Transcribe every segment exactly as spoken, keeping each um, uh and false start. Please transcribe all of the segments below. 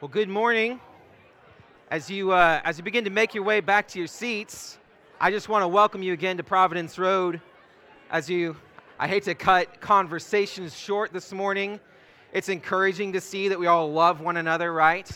Well, good morning. As you uh, as you begin to make your way back to your seats, I just want to welcome you again to Providence Road. As you, I hate to cut conversations short this morning. It's encouraging to see that we all love one another, right?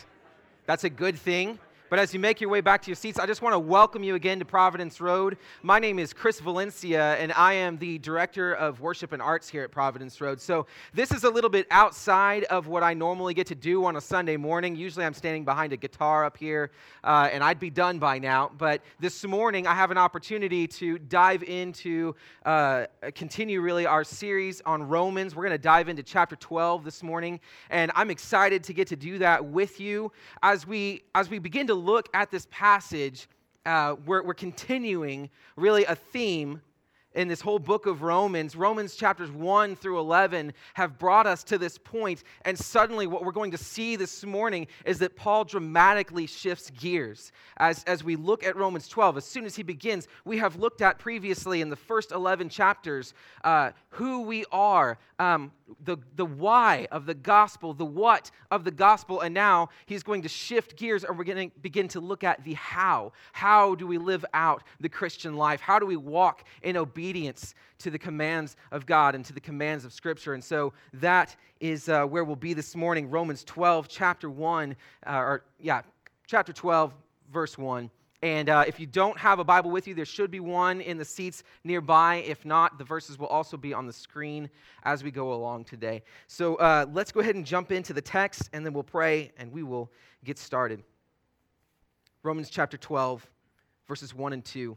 That's a good thing. But as you make your way back to your seats, I just want to welcome you again to Providence Road. My name is Chris Valencia, and I am the Director of Worship and Arts here at Providence Road. So this is a little bit outside of what I normally get to do on a Sunday morning. Usually I'm standing behind a guitar up here, uh, and I'd be done by now. But this morning I have an opportunity to dive into, uh, continue really our series on Romans. We're going to dive into chapter twelve this morning, and I'm excited to get to do that with you. As we, as we begin to look at this passage, uh, we're, we're continuing really a theme in this whole book of Romans. Romans chapters one through eleven have brought us to this point, and suddenly what we're going to see this morning is that Paul dramatically shifts gears as, as we look at Romans twelve. As soon as he begins, we have looked at previously in the first eleven chapters uh, who we are, um, the, the why of the gospel, the what of the gospel, and now he's going to shift gears and we're going to begin to look at the how. How do we live out the Christian life? How do we walk in obedience? Obedience to the commands of God and to the commands of Scripture. And so that is uh, where we'll be this morning, Romans twelve, chapter one, uh, or yeah, chapter twelve, verse one. And uh, if you don't have a Bible with you, there should be one in the seats nearby. If not, the verses will also be on the screen as we go along today. So uh, let's go ahead and jump into the text, and then we'll pray, and we will get started. Romans chapter twelve, verses one and two.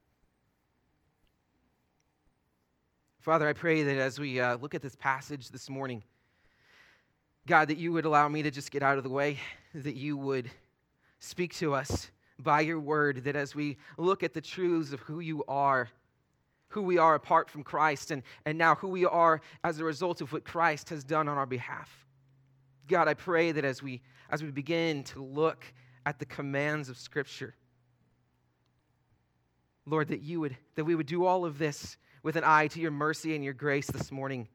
Father, I pray that as we uh, look at this passage this morning, God, that you would allow me to just get out of the way, that you would speak to us by your word, that as we look at the truths of who you are, who we are apart from Christ, and, and now who we are as a result of what Christ has done on our behalf. God, I pray that as we as we begin to look at the commands of Scripture, Lord, that you would that we would do all of this with an eye to your mercy and your grace this morning.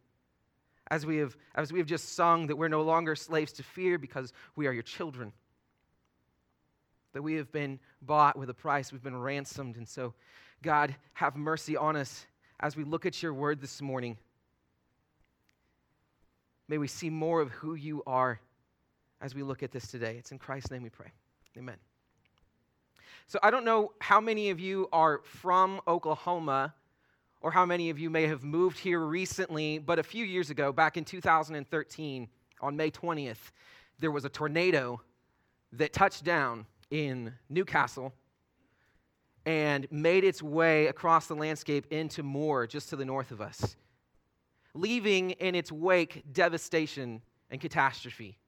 As we have as we have just sung that we're no longer slaves to fear because we are your children. That we have been bought with a price, we've been ransomed. And so, God, have mercy on us as we look at your word this morning. May we see more of who you are as we look at this today. It's in Christ's name we pray. Amen. So I don't know how many of you are from Oklahoma, or how many of you may have moved here recently, but a few years ago, back in two thousand thirteen, on May twentieth, there was a tornado that touched down in Newcastle and made its way across the landscape into Moore, just to the north of us, leaving in its wake devastation and catastrophe.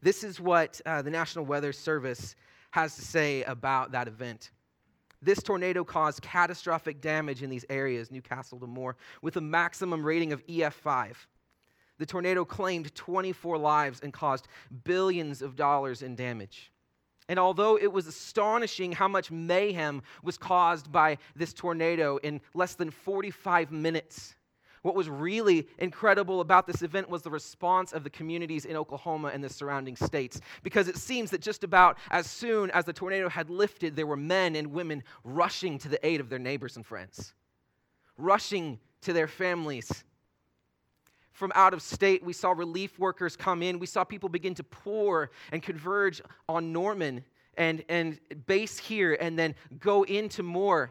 This is what uh, the National Weather Service has to say about that event. This tornado caused catastrophic damage in these areas, Newcastle to Moore, with a maximum rating of E F five. The tornado claimed twenty-four lives and caused billions of dollars in damage. And although it was astonishing how much mayhem was caused by this tornado in less than forty-five minutes, what was really incredible about this event was the response of the communities in Oklahoma and the surrounding states, because it seems that just about as soon as the tornado had lifted, there were men and women rushing to the aid of their neighbors and friends, rushing to their families. From out of state, we saw relief workers come in. We saw people begin to pour and converge on Norman and, and base here and then go into more,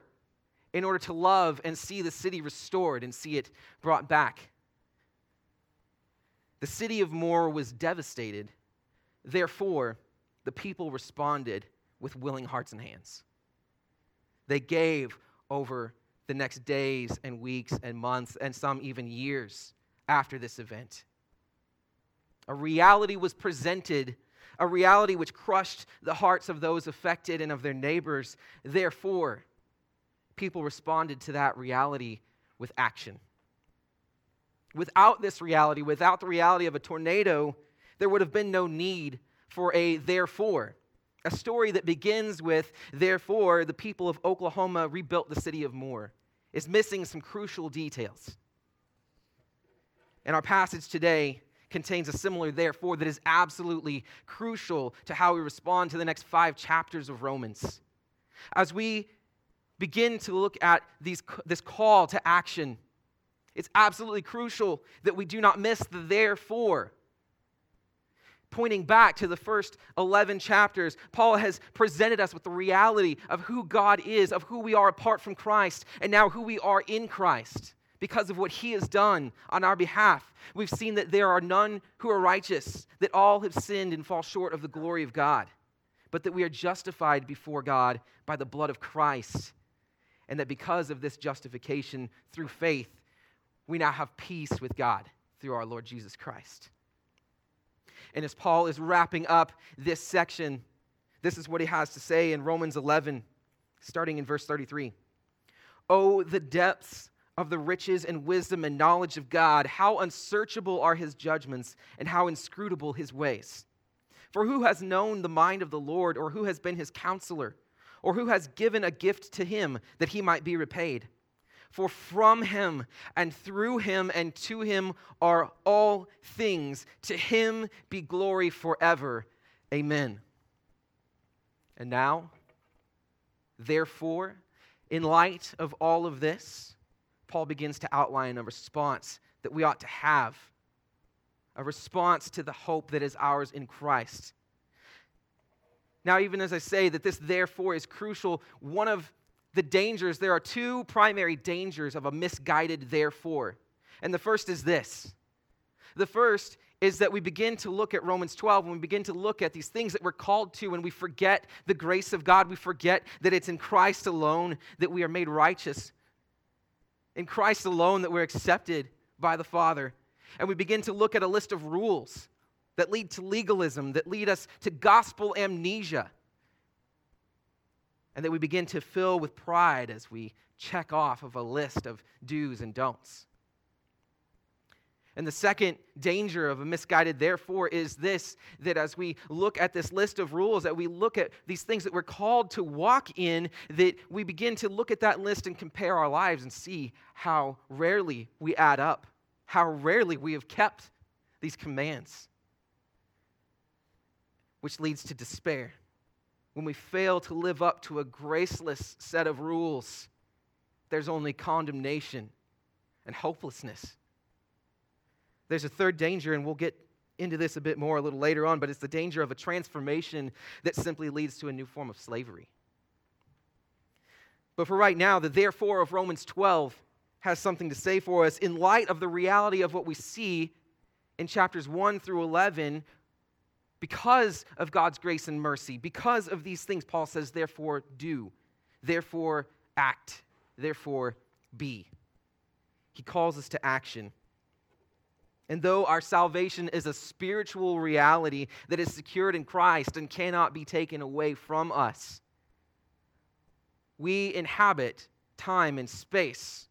in order to love and see the city restored and see it brought back. The city of Moore was devastated. Therefore, the people responded with willing hearts and hands. They gave over the next days and weeks and months and some even years after this event. A reality was presented, a reality which crushed the hearts of those affected and of their neighbors. Therefore, people responded to that reality with action. Without this reality, without the reality of a tornado, there would have been no need for a therefore. A story that begins with, therefore, the people of Oklahoma rebuilt the city of Moore, is missing some crucial details. And our passage today contains a similar therefore that is absolutely crucial to how we respond to the next five chapters of Romans. As we begin to look at these, this call to action, it's absolutely crucial that we do not miss the therefore. Pointing back to the first eleven chapters, Paul has presented us with the reality of who God is, of who we are apart from Christ, and now who we are in Christ because of what he has done on our behalf. We've seen that there are none who are righteous, that all have sinned and fall short of the glory of God, but that we are justified before God by the blood of Christ, and that because of this justification through faith, we now have peace with God through our Lord Jesus Christ. And as Paul is wrapping up this section, this is what he has to say in Romans eleven, starting in verse thirty-three. Oh, the depths of the riches and wisdom and knowledge of God, how unsearchable are his judgments and how inscrutable his ways. For who has known the mind of the Lord, or who has been his counselor, or who has given a gift to him that he might be repaid? For from him, and through him, and to him are all things. To him be glory forever. Amen. And now, therefore, in light of all of this, Paul begins to outline a response that we ought to have. A response to the hope that is ours in Christ. Now, even as I say that this therefore is crucial, one of the dangers, there are two primary dangers of a misguided therefore. And the first is this. The first is that we begin to look at Romans twelve, and we begin to look at these things that we're called to, and we forget the grace of God. We forget that it's in Christ alone that we are made righteous. In Christ alone that we're accepted by the Father. And we begin to look at a list of rules that lead to legalism, that lead us to gospel amnesia. And that we begin to fill with pride as we check off of a list of do's and don'ts. And the second danger of a misguided therefore is this, that as we look at this list of rules, that we look at these things that we're called to walk in, that we begin to look at that list and compare our lives and see how rarely we add up, how rarely we have kept these commands, which leads to despair. When we fail to live up to a graceless set of rules, there's only condemnation and hopelessness. There's a third danger, and we'll get into this a bit more a little later on, but it's the danger of a transformation that simply leads to a new form of slavery. But for right now, the therefore of Romans twelve has something to say for us in light of the reality of what we see in chapters one through eleven. Because of God's grace and mercy, because of these things, Paul says, therefore do, therefore act, therefore be. He calls us to action. And though our salvation is a spiritual reality that is secured in Christ and cannot be taken away from us, we inhabit time and space.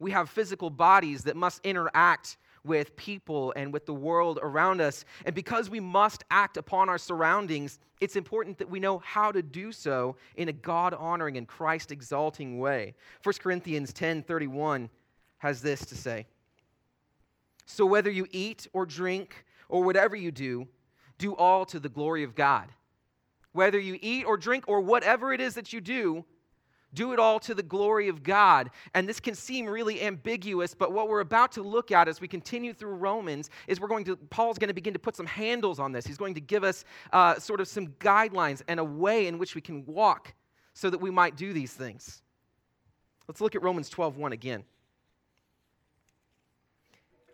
We have physical bodies that must interact with people and with the world around us. And because we must act upon our surroundings, it's important that we know how to do so in a God-honoring and Christ-exalting way. First Corinthians ten thirty-one has this to say. So whether you eat or drink or whatever you do, do all to the glory of God. Whether you eat or drink or whatever it is that you do, do it all to the glory of God. And this can seem really ambiguous, but what we're about to look at as we continue through Romans is we're going to, Paul's going to begin to put some handles on this. He's going to give us uh, sort of some guidelines and a way in which we can walk so that we might do these things. Let's look at Romans twelve one again.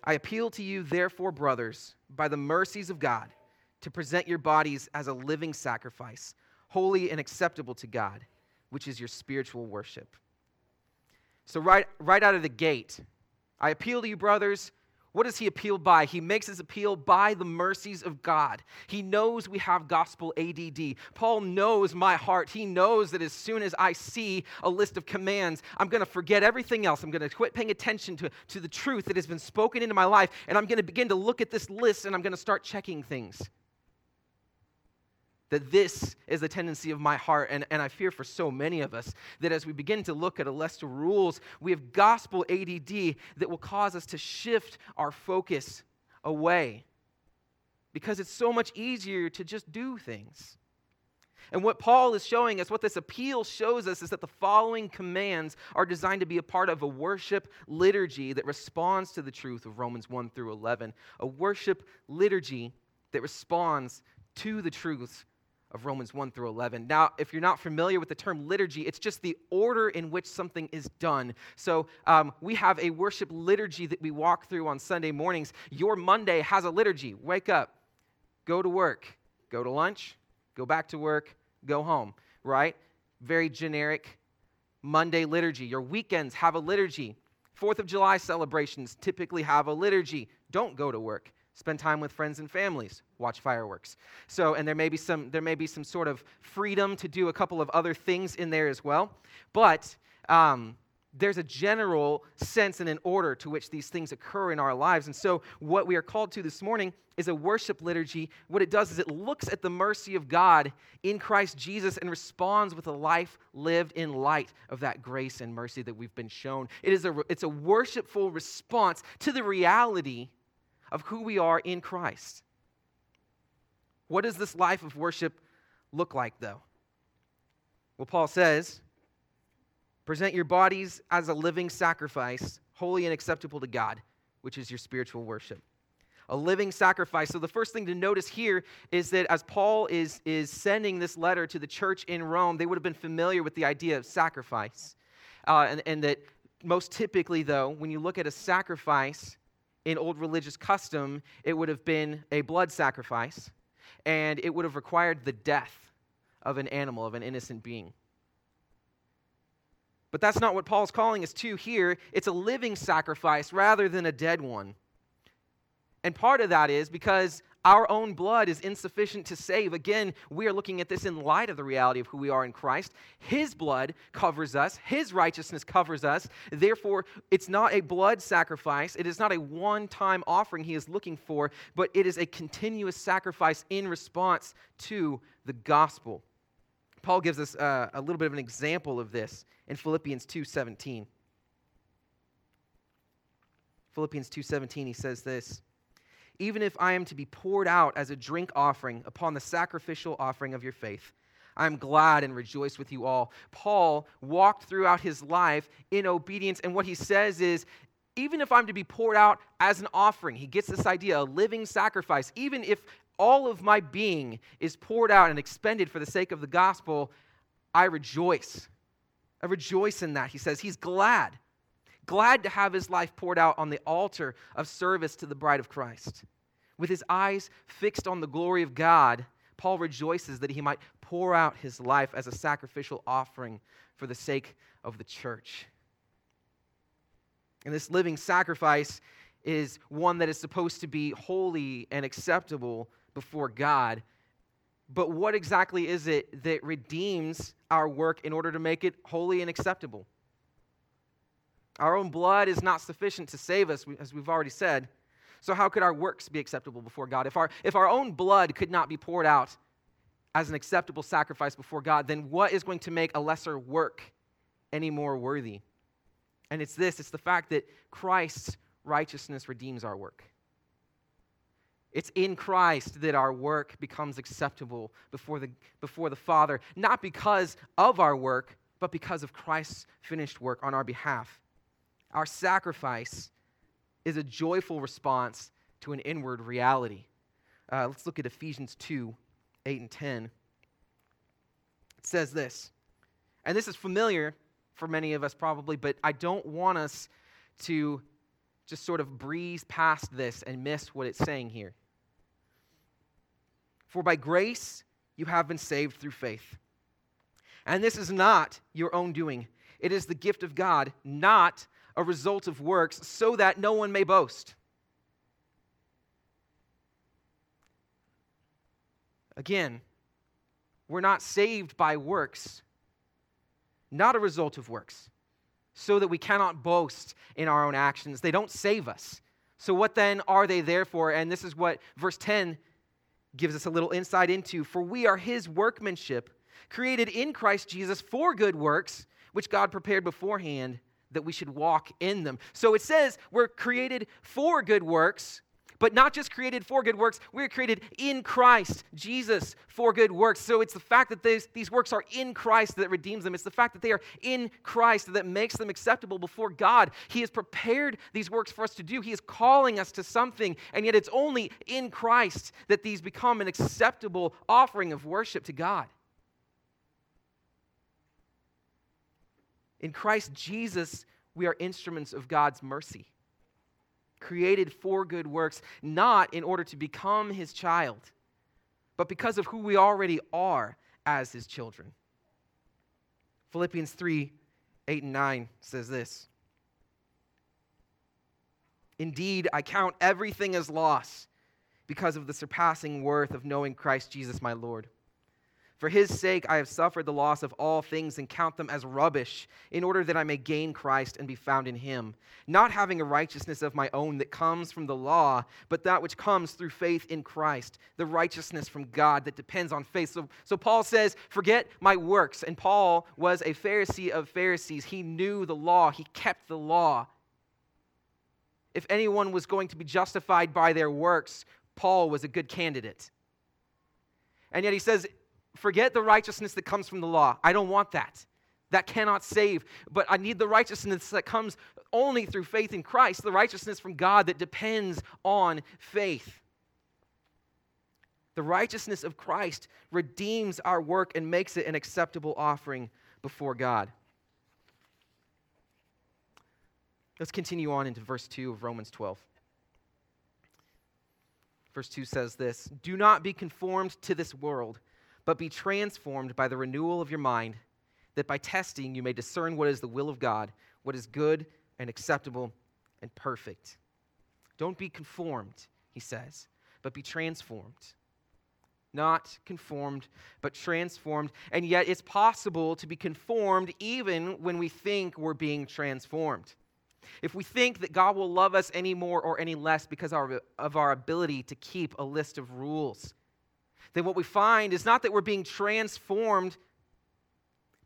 I appeal to you, therefore, brothers, by the mercies of God, to present your bodies as a living sacrifice, holy and acceptable to God, which is your spiritual worship. So right, right out of the gate, I appeal to you, brothers, What does he appeal by? He makes his appeal by the mercies of God. He knows we have gospel A D D. Paul knows my heart. He knows that as soon as I see a list of commands, I'm going to forget everything else. I'm going to quit paying attention to, to the truth that has been spoken into my life, and I'm going to begin to look at this list, and I'm going to start checking things. That this is the tendency of my heart, and, and I fear for so many of us, that as we begin to look at a list of rules, we have gospel A D D that will cause us to shift our focus away, because it's so much easier to just do things. And what Paul is showing us, what this appeal shows us, is that the following commands are designed to be a part of a worship liturgy that responds to the truth of Romans one through eleven, a worship liturgy that responds to the truths of Romans one through eleven. Now, if you're not familiar with the term liturgy, it's just the order in which something is done. So um, we have a worship liturgy that we walk through on Sunday mornings. Your Monday has a liturgy. Wake up, go to work, go to lunch, go back to work, go home, right? Very generic Monday liturgy. Your weekends have a liturgy. Fourth of July celebrations typically have a liturgy. Don't go to work. Spend time with friends and families. Watch fireworks. So, and there may be some there may be some sort of freedom to do a couple of other things in there as well. But um, there's a general sense and an order to which these things occur in our lives. And so what we are called to this morning is a worship liturgy. What it does is it looks at the mercy of God in Christ Jesus and responds with a life lived in light of that grace and mercy that we've been shown. It is a it's a worshipful response to the reality of who we are in Christ. What does this life of worship look like, though? Well, Paul says, present your bodies as a living sacrifice, holy and acceptable to God, which is your spiritual worship. A living sacrifice. So the first thing to notice here is that as Paul is, is sending this letter to the church in Rome, they would have been familiar with the idea of sacrifice. Uh, and, and that most typically, though, when you look at a sacrifice, in old religious custom, it would have been a blood sacrifice, and it would have required the death of an animal, of an innocent being. But that's not what Paul's calling us to here. It's a living sacrifice rather than a dead one. And part of that is because our own blood is insufficient to save. Again, we are looking at this in light of the reality of who we are in Christ. His blood covers us. His righteousness covers us. Therefore, it's not a blood sacrifice. It is not a one-time offering he is looking for, but it is a continuous sacrifice in response to the gospel. Paul gives us a, a little bit of an example of this in Philippians two seventeen. Philippians two seventeen, he says this, even if I am to be poured out as a drink offering upon the sacrificial offering of your faith, I am glad and rejoice with you all. Paul walked throughout his life in obedience, and what he says is, even if I'm to be poured out as an offering, he gets this idea, a living sacrifice, even if all of my being is poured out and expended for the sake of the gospel, I rejoice. I rejoice in that, he says. He's glad. Glad to have his life poured out on the altar of service to the bride of Christ. With his eyes fixed on the glory of God, Paul rejoices that he might pour out his life as a sacrificial offering for the sake of the church. And this living sacrifice is one that is supposed to be holy and acceptable before God. But what exactly is it that redeems our work in order to make it holy and acceptable? Our own blood is not sufficient to save us, as we've already said. So how could our works be acceptable before God? If our, if our own blood could not be poured out as an acceptable sacrifice before God, then what is going to make a lesser work any more worthy? And it's this, it's the fact that Christ's righteousness redeems our work. It's in Christ that our work becomes acceptable before the, before the Father, not because of our work, but because of Christ's finished work on our behalf. Our sacrifice is a joyful response to an inward reality. Uh, let's look at Ephesians two, eight and ten. It says this, and this is familiar for many of us probably, but I don't want us to just sort of breeze past this and miss what it's saying here. For by grace you have been saved through faith. And this is not your own doing. It is the gift of God, not a result of works, so that no one may boast. Again, we're not saved by works, not a result of works, so that we cannot boast in our own actions. They don't save us. So what then are they there for? And this is what verse ten gives us a little insight into. For we are his workmanship, created in Christ Jesus for good works, which God prepared beforehand that we should walk in them. So it says we're created for good works, but not just created for good works, we're created in Christ Jesus for good works. So it's the fact that these, these works are in Christ that redeems them. It's the fact that they are in Christ that makes them acceptable before God. He has prepared these works for us to do. He is calling us to something, and yet it's only in Christ that these become an acceptable offering of worship to God. In Christ Jesus, we are instruments of God's mercy, created for good works, not in order to become his child, but because of who we already are as his children. Philippians three, eight and nine says this. Indeed, I count everything as loss because of the surpassing worth of knowing Christ Jesus my Lord. For his sake I have suffered the loss of all things and count them as rubbish, in order that I may gain Christ and be found in him, not having a righteousness of my own that comes from the law, but that which comes through faith in Christ, the righteousness from God that depends on faith. So, so Paul says, forget my works. And Paul was a Pharisee of Pharisees. He knew the law. He kept the law. If anyone was going to be justified by their works, Paul was a good candidate. And yet he says, forget the righteousness that comes from the law. I don't want that. That cannot save. But I need the righteousness that comes only through faith in Christ, the righteousness from God that depends on faith. The righteousness of Christ redeems our work and makes it an acceptable offering before God. Let's continue on into verse two of Romans twelve. Verse two says this, do not be conformed to this world, but be transformed by the renewal of your mind, that by testing you may discern what is the will of God, what is good and acceptable and perfect. Don't be conformed, he says, but be transformed. Not conformed, but transformed. And yet it's possible to be conformed even when we think we're being transformed. If we think that God will love us any more or any less because of our ability to keep a list of rules, then what we find is not that we're being transformed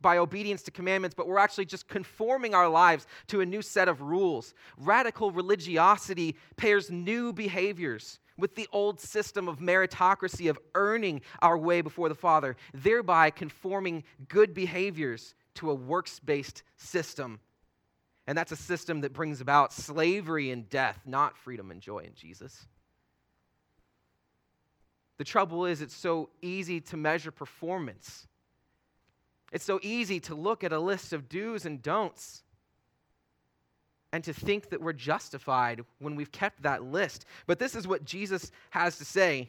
by obedience to commandments, but we're actually just conforming our lives to a new set of rules. Radical religiosity pairs new behaviors with the old system of meritocracy, of earning our way before the Father, thereby conforming good behaviors to a works-based system. And that's a system that brings about slavery and death, not freedom and joy in Jesus. The trouble is, it's so easy to measure performance. It's so easy to look at a list of do's and don'ts and to think that we're justified when we've kept that list. But this is what Jesus has to say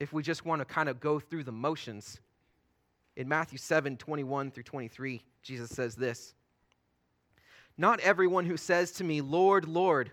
if we just want to kind of go through the motions. In Matthew seven, twenty-one through twenty-three, Jesus says this, not everyone who says to me, Lord, Lord,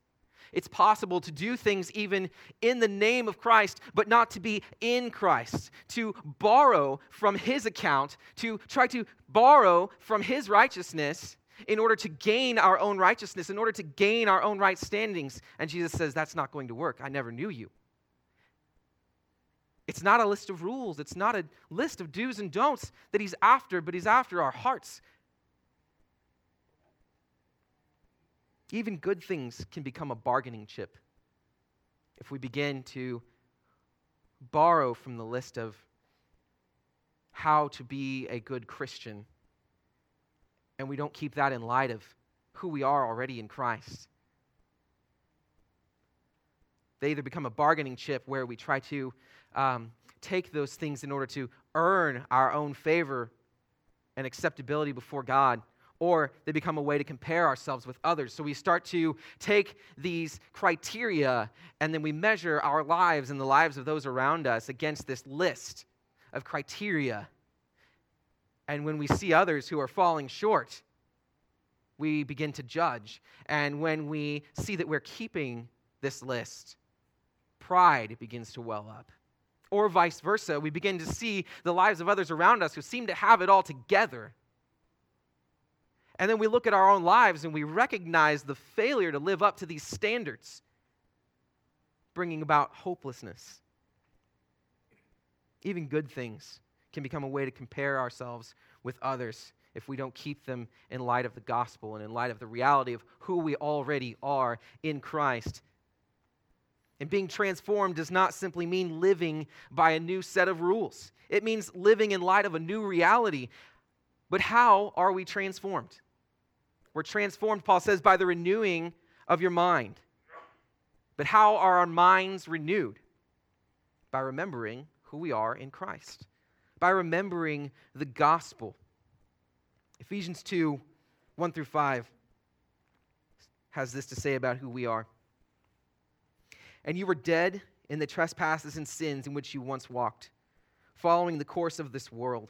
It's possible to do things even in the name of Christ, but not to be in Christ, to borrow from his account, to try to borrow from his righteousness in order to gain our own righteousness, in order to gain our own right standings. And Jesus says, that's not going to work. I never knew you. It's not a list of rules. It's not a list of do's and don'ts that he's after, but he's after our hearts. Even good things can become a bargaining chip if we begin to borrow from the list of how to be a good Christian, and we don't keep that in light of who we are already in Christ. They either become a bargaining chip where we try to um, take those things in order to earn our own favor and acceptability before God, or they become a way to compare ourselves with others. So we start to take these criteria and then we measure our lives and the lives of those around us against this list of criteria. And when we see others who are falling short, we begin to judge. And when we see that we're keeping this list, pride begins to well up. Or vice versa, we begin to see the lives of others around us who seem to have it all together. And then we look at our own lives and we recognize the failure to live up to these standards, bringing about hopelessness. Even good things can become a way to compare ourselves with others if we don't keep them in light of the gospel and in light of the reality of who we already are in Christ. And being transformed does not simply mean living by a new set of rules. It means living in light of a new reality. But how are we transformed? We're transformed, Paul says, by the renewing of your mind. But how are our minds renewed? By remembering who we are in Christ. By remembering the gospel. Ephesians two, one through five has this to say about who we are. And you were dead in the trespasses and sins in which you once walked, following the course of this world,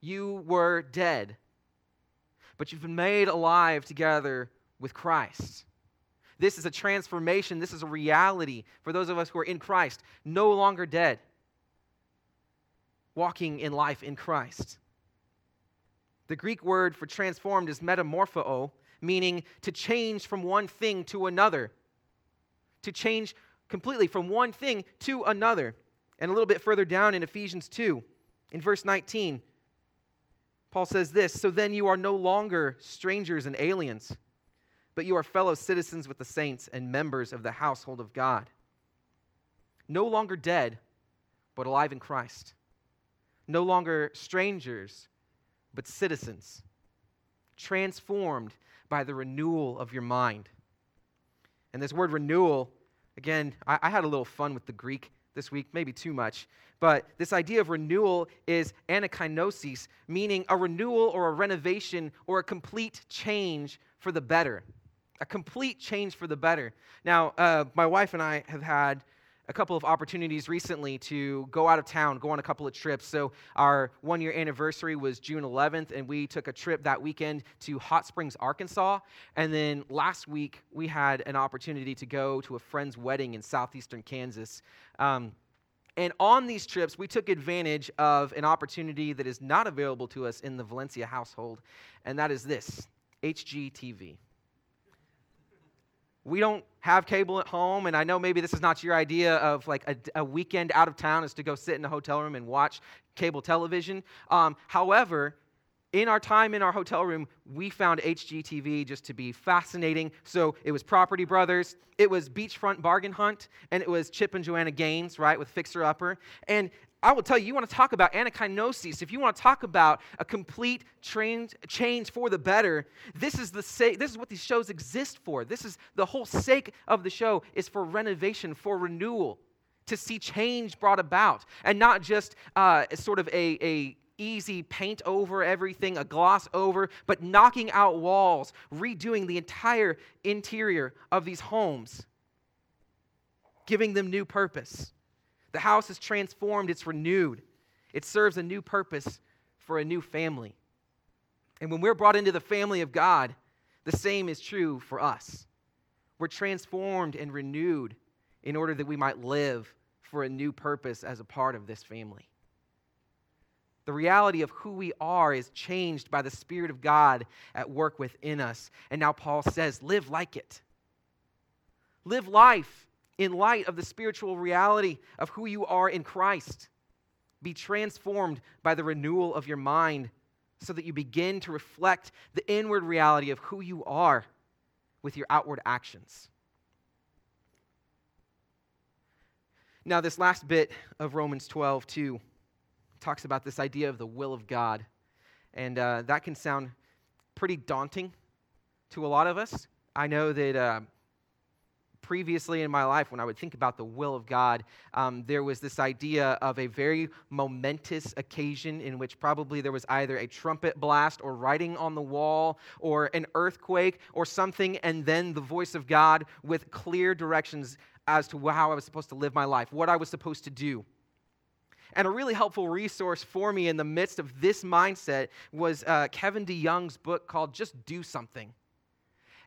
You were dead, but you've been made alive together with Christ. This is a transformation. This is a reality for those of us who are in Christ, no longer dead, walking in life in Christ. The Greek word for transformed is metamorpho, meaning to change from one thing to another. To change completely from one thing to another. And a little bit further down in Ephesians two, in verse nineteen, Paul says this, "So then you are no longer strangers and aliens, but you are fellow citizens with the saints and members of the household of God." No longer dead, but alive in Christ. No longer strangers, but citizens, transformed by the renewal of your mind. And this word renewal, again, I, I had a little fun with the Greek this week, maybe too much, but this idea of renewal is anakinosis, meaning a renewal or a renovation or a complete change for the better, a complete change for the better. Now, uh, my wife and I have had a couple of opportunities recently to go out of town, go on a couple of trips. So our one-year anniversary was June eleventh, and we took a trip that weekend to Hot Springs, Arkansas. And then last week, we had an opportunity to go to a friend's wedding in southeastern Kansas. Um, and on these trips, we took advantage of an opportunity that is not available to us in the Valencia household, and that is this, H G T V. We don't have cable at home, and I know maybe this is not your idea of like a, a weekend out of town is to go sit in a hotel room and watch cable television. Um, however, in our time in our hotel room, we found H G T V just to be fascinating. So it was Property Brothers, it was Beachfront Bargain Hunt, and it was Chip and Joanna Gaines, right, with Fixer Upper. And I will tell you, you want to talk about anakinosis, if you want to talk about a complete change, change for the better, this is the sake, this is what these shows exist for. This is the whole sake of the show, is for renovation, for renewal, to see change brought about, and not just uh, sort of a, a easy paint over everything, a gloss over, but knocking out walls, redoing the entire interior of these homes, giving them new purpose. The house is transformed, it's renewed. It serves a new purpose for a new family. And when we're brought into the family of God, the same is true for us. We're transformed and renewed in order that we might live for a new purpose as a part of this family. The reality of who we are is changed by the Spirit of God at work within us. And now Paul says, live like it. Live life in light of the spiritual reality of who you are in Christ. Be transformed by the renewal of your mind so that you begin to reflect the inward reality of who you are with your outward actions. Now, this last bit of Romans twelve, too, talks about this idea of the will of God. And uh, that can sound pretty daunting to a lot of us. I know that uh, previously in my life, when I would think about the will of God, um, there was this idea of a very momentous occasion in which probably there was either a trumpet blast or writing on the wall or an earthquake or something, and then the voice of God with clear directions as to how I was supposed to live my life, what I was supposed to do. And a really helpful resource for me in the midst of this mindset was uh, Kevin DeYoung's book called Just Do Something.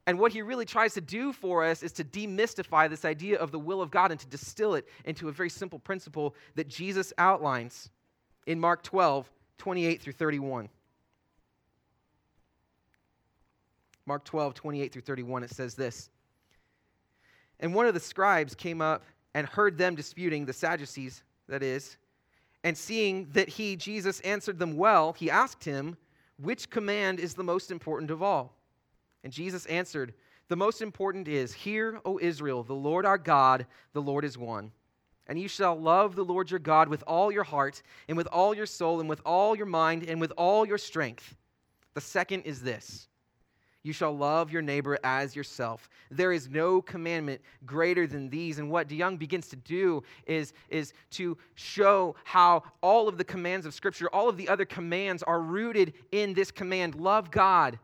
And what he really tries to do for us is to demystify this idea of the will of God and to distill it into a very simple principle that Jesus outlines in Mark twelve, twenty-eight through thirty-one. Mark twelve, twenty-eight through thirty-one, it says this. And one of the scribes came up and heard them disputing, the Sadducees, that is, and seeing that he, Jesus, answered them well, he asked him, which command is the most important of all? And Jesus answered, the most important is, hear, O Israel, the Lord our God, the Lord is one. And you shall love the Lord your God with all your heart, and with all your soul, and with all your mind, and with all your strength. The second is this, you shall love your neighbor as yourself. There is no commandment greater than these. And what DeYoung begins to do is, is to show how all of the commands of Scripture, all of the other commands are rooted in this command, love God,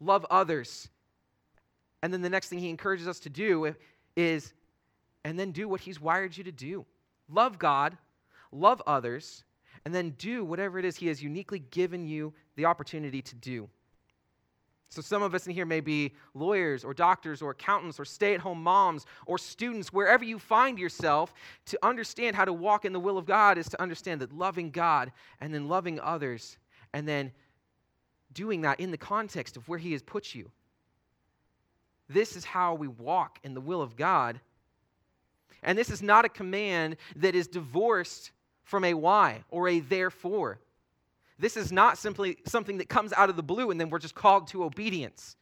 love others. And then the next thing he encourages us to do is, and then do what he's wired you to do. Love God, love others, and then do whatever it is he has uniquely given you the opportunity to do. So some of us in here may be lawyers or doctors or accountants or stay-at-home moms or students. Wherever you find yourself, to understand how to walk in the will of God is to understand that loving God and then loving others and then doing that in the context of where he has put you. This is how we walk in the will of God. And this is not a command that is divorced from a why or a therefore. This is not simply something that comes out of the blue and then we're just called to obedience.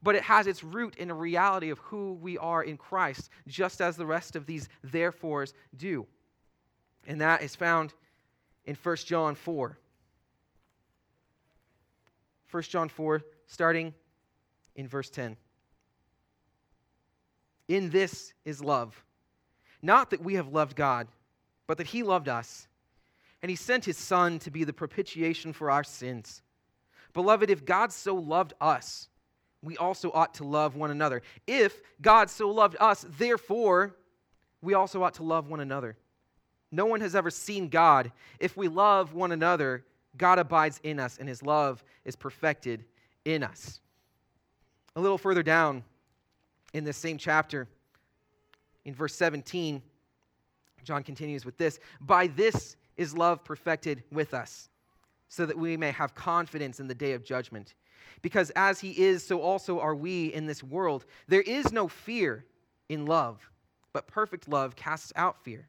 But it has its root in a reality of who we are in Christ, just as the rest of these therefores do. And that is found in First John four. First John four, starting in verse ten. In this is love, not that we have loved God, but that he loved us, and he sent his Son to be the propitiation for our sins. Beloved, if God so loved us, we also ought to love one another. If God so loved us, therefore, we also ought to love one another. No one has ever seen God. If we love one another, God abides in us, and his love is perfected in us. A little further down in this same chapter, in verse seventeen, John continues with this, by this is love perfected with us, so that we may have confidence in the day of judgment. Because as he is, so also are we in this world. There is no fear in love, but perfect love casts out fear.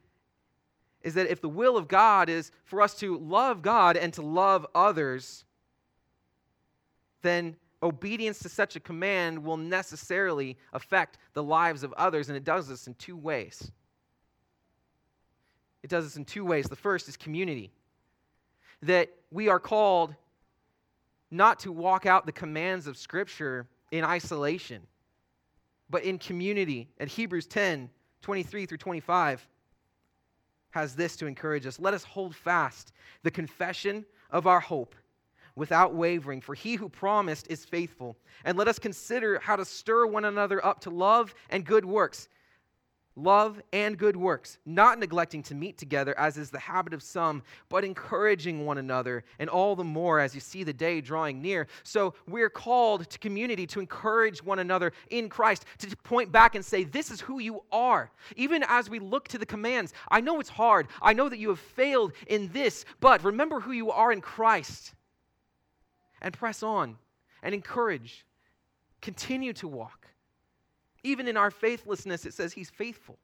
is that if the will of God is for us to love God and to love others, then obedience to such a command will necessarily affect the lives of others, and it does this in two ways. It does this in two ways. The first is community. That we are called not to walk out the commands of Scripture in isolation, but in community. And Hebrews ten, twenty-three through twenty-five has this to encourage us. Let us hold fast the confession of our hope without wavering, for he who promised is faithful. And let us consider how to stir one another up to love and good works, love, and good works, not neglecting to meet together as is the habit of some, but encouraging one another, and all the more as you see the day drawing near. So we're called to community to encourage one another in Christ, to point back and say, this is who you are. Even as we look to the commands, I know it's hard. I know that you have failed in this, but remember who you are in Christ and press on and encourage. Continue to walk. Even in our faithlessness, it says he's faithful.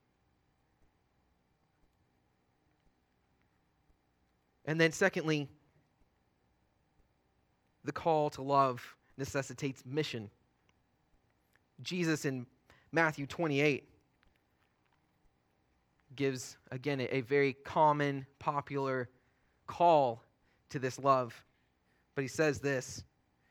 And then secondly, the call to love necessitates mission. Jesus in Matthew twenty-eight gives, again, a very common, popular call to this love. But he says this.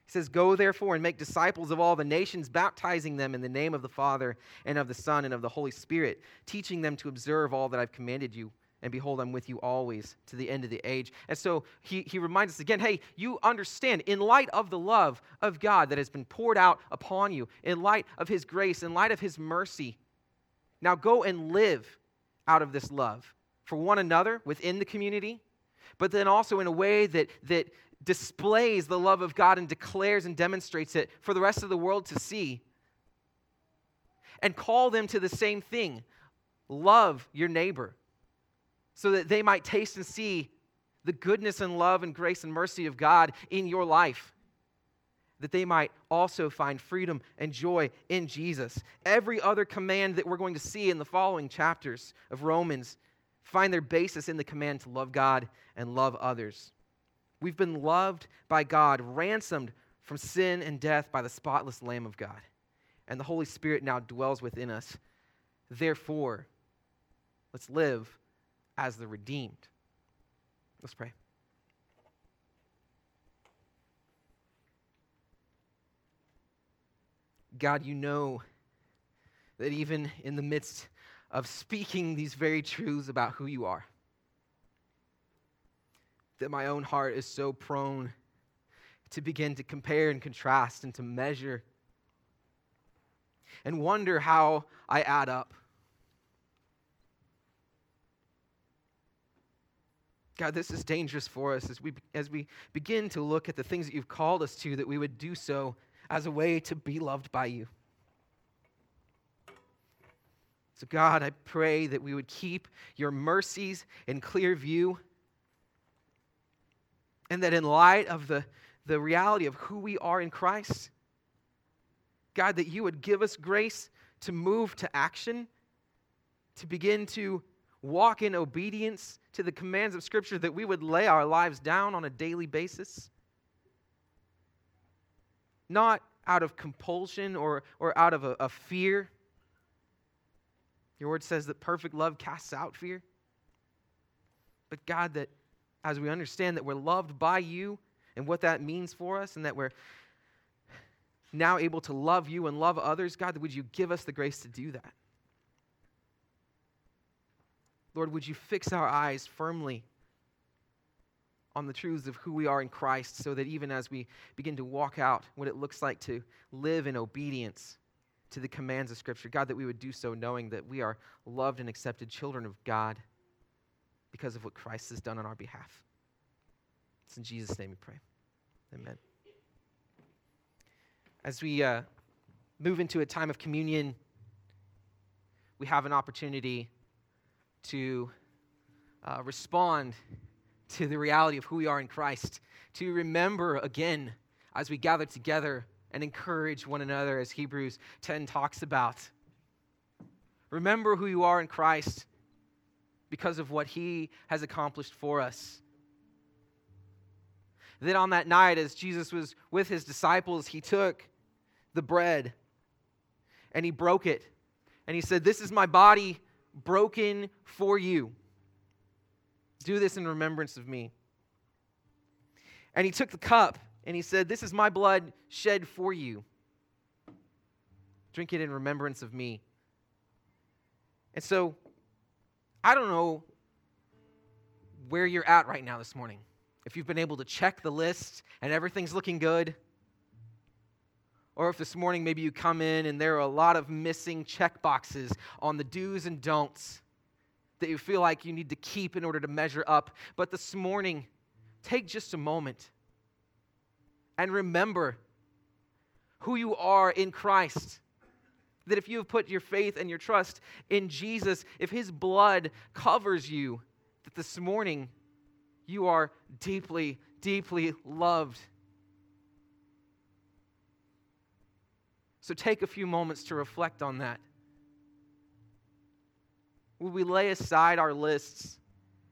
He says, "Go therefore and make disciples of all the nations, baptizing them in the name of the Father and of the Son and of the Holy Spirit, teaching them to observe all that I've commanded you. And behold, I'm with you always to the end of the age." And so he, he reminds us again, hey, you understand, in light of the love of God that has been poured out upon you, in light of his grace, in light of his mercy, now go and live out of this love for one another within the community, but then also in a way that that displays the love of God and declares and demonstrates it for the rest of the world to see. And call them to the same thing. Love your neighbor so that they might taste and see the goodness and love and grace and mercy of God in your life, that they might also find freedom and joy in Jesus. Every other command that we're going to see in the following chapters of Romans find their basis in the command to love God and love others. We've been loved by God, ransomed from sin and death by the spotless Lamb of God. And the Holy Spirit now dwells within us. Therefore, let's live as the redeemed. Let's pray. God, you know that even in the midst of speaking these very truths about who you are, that my own heart is so prone to begin to compare and contrast and to measure and wonder how I add up. God, this is dangerous for us as we as we begin to look at the things that you've called us to, that we would do so as a way to be loved by you. So God, I pray that we would keep your mercies in clear view, and that in light of the, the reality of who we are in Christ, God, that you would give us grace to move to action, to begin to walk in obedience to the commands of Scripture, that we would lay our lives down on a daily basis, not out of compulsion or, or out of a, a fear. Your word says that perfect love casts out fear. But God, that as we understand that we're loved by you and what that means for us, and that we're now able to love you and love others, God, would you give us the grace to do that? Lord, would you fix our eyes firmly on the truths of who we are in Christ, so that even as we begin to walk out what it looks like to live in obedience to the commands of Scripture, God, that we would do so knowing that we are loved and accepted children of God, because of what Christ has done on our behalf. It's in Jesus' name we pray. Amen. As we uh, move into a time of communion, we have an opportunity to uh, respond to the reality of who we are in Christ, to remember again as we gather together and encourage one another, as Hebrews ten talks about. Remember who you are in Christ, because of what he has accomplished for us. Then on that night, as Jesus was with his disciples, he took the bread and he broke it. And he said, "This is my body broken for you. Do this in remembrance of me." And he took the cup and he said, "This is my blood shed for you. Drink it in remembrance of me." And so, I don't know where you're at right now this morning. If you've been able to check the list and everything's looking good, Or if this morning maybe you come in and there are a lot of missing checkboxes on the do's and don'ts that you feel like you need to keep in order to measure up. But this morning, take just a moment and remember who you are in Christ. That if you have put your faith and your trust in Jesus, if his blood covers you, that this morning you are deeply, deeply loved. So take a few moments to reflect on that. Will we lay aside our lists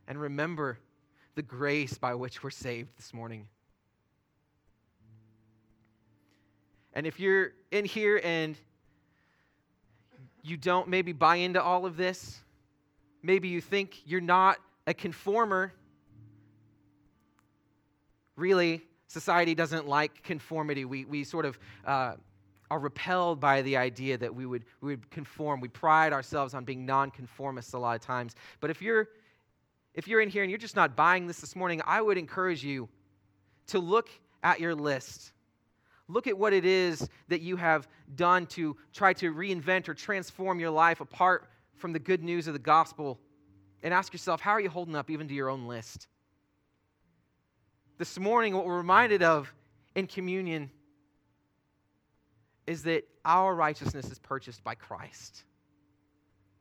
and remember the grace by which we're saved this morning? And if you're in here and you don't maybe buy into all of this, maybe you think you're not a conformer. Really, society doesn't like conformity. We we sort of... Uh, are repelled by the idea that we would we would conform. We pride ourselves on being nonconformists a lot of times. But if you're if you're in here and you're just not buying this this morning, I would encourage you to look at your list. Look at what it is that you have done to try to reinvent or transform your life apart from the good news of the gospel, and ask yourself, how are you holding up even to your own list? This morning, what we're reminded of in communion is that our righteousness is purchased by Christ.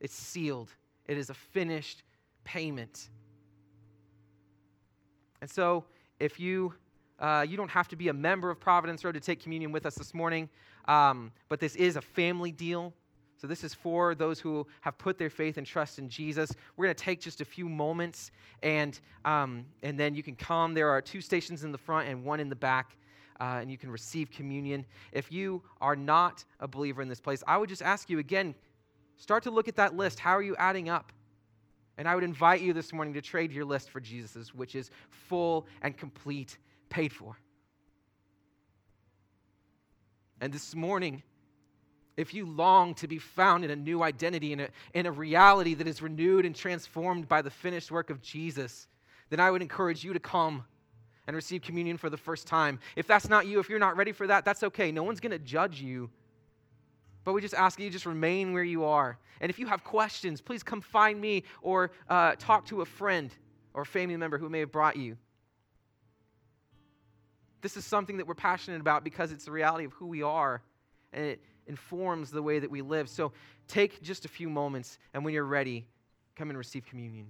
It's sealed. It is a finished payment. And so, if you uh, you don't have to be a member of Providence Road to take communion with us this morning, um, but this is a family deal. So this is for those who have put their faith and trust in Jesus. We're going to take just a few moments, and um, and then you can come. There are two stations in the front and one in the back. Uh, and you can receive communion. If you are not a believer in this place, I would just ask you again, start to look at that list. How are you adding up? And I would invite you this morning to trade your list for Jesus's, which is full and complete, paid for. And this morning, if you long to be found in a new identity, in a, in a reality that is renewed and transformed by the finished work of Jesus, then I would encourage you to come and receive communion for the first time. If that's not you, if you're not ready for that, that's okay. No one's going to judge you. But we just ask you, just remain where you are. And if you have questions, please come find me or uh, talk to a friend or a family member who may have brought you. This is something that we're passionate about because it's the reality of who we are, and it informs the way that we live. So take just a few moments, and when you're ready, come and receive communion.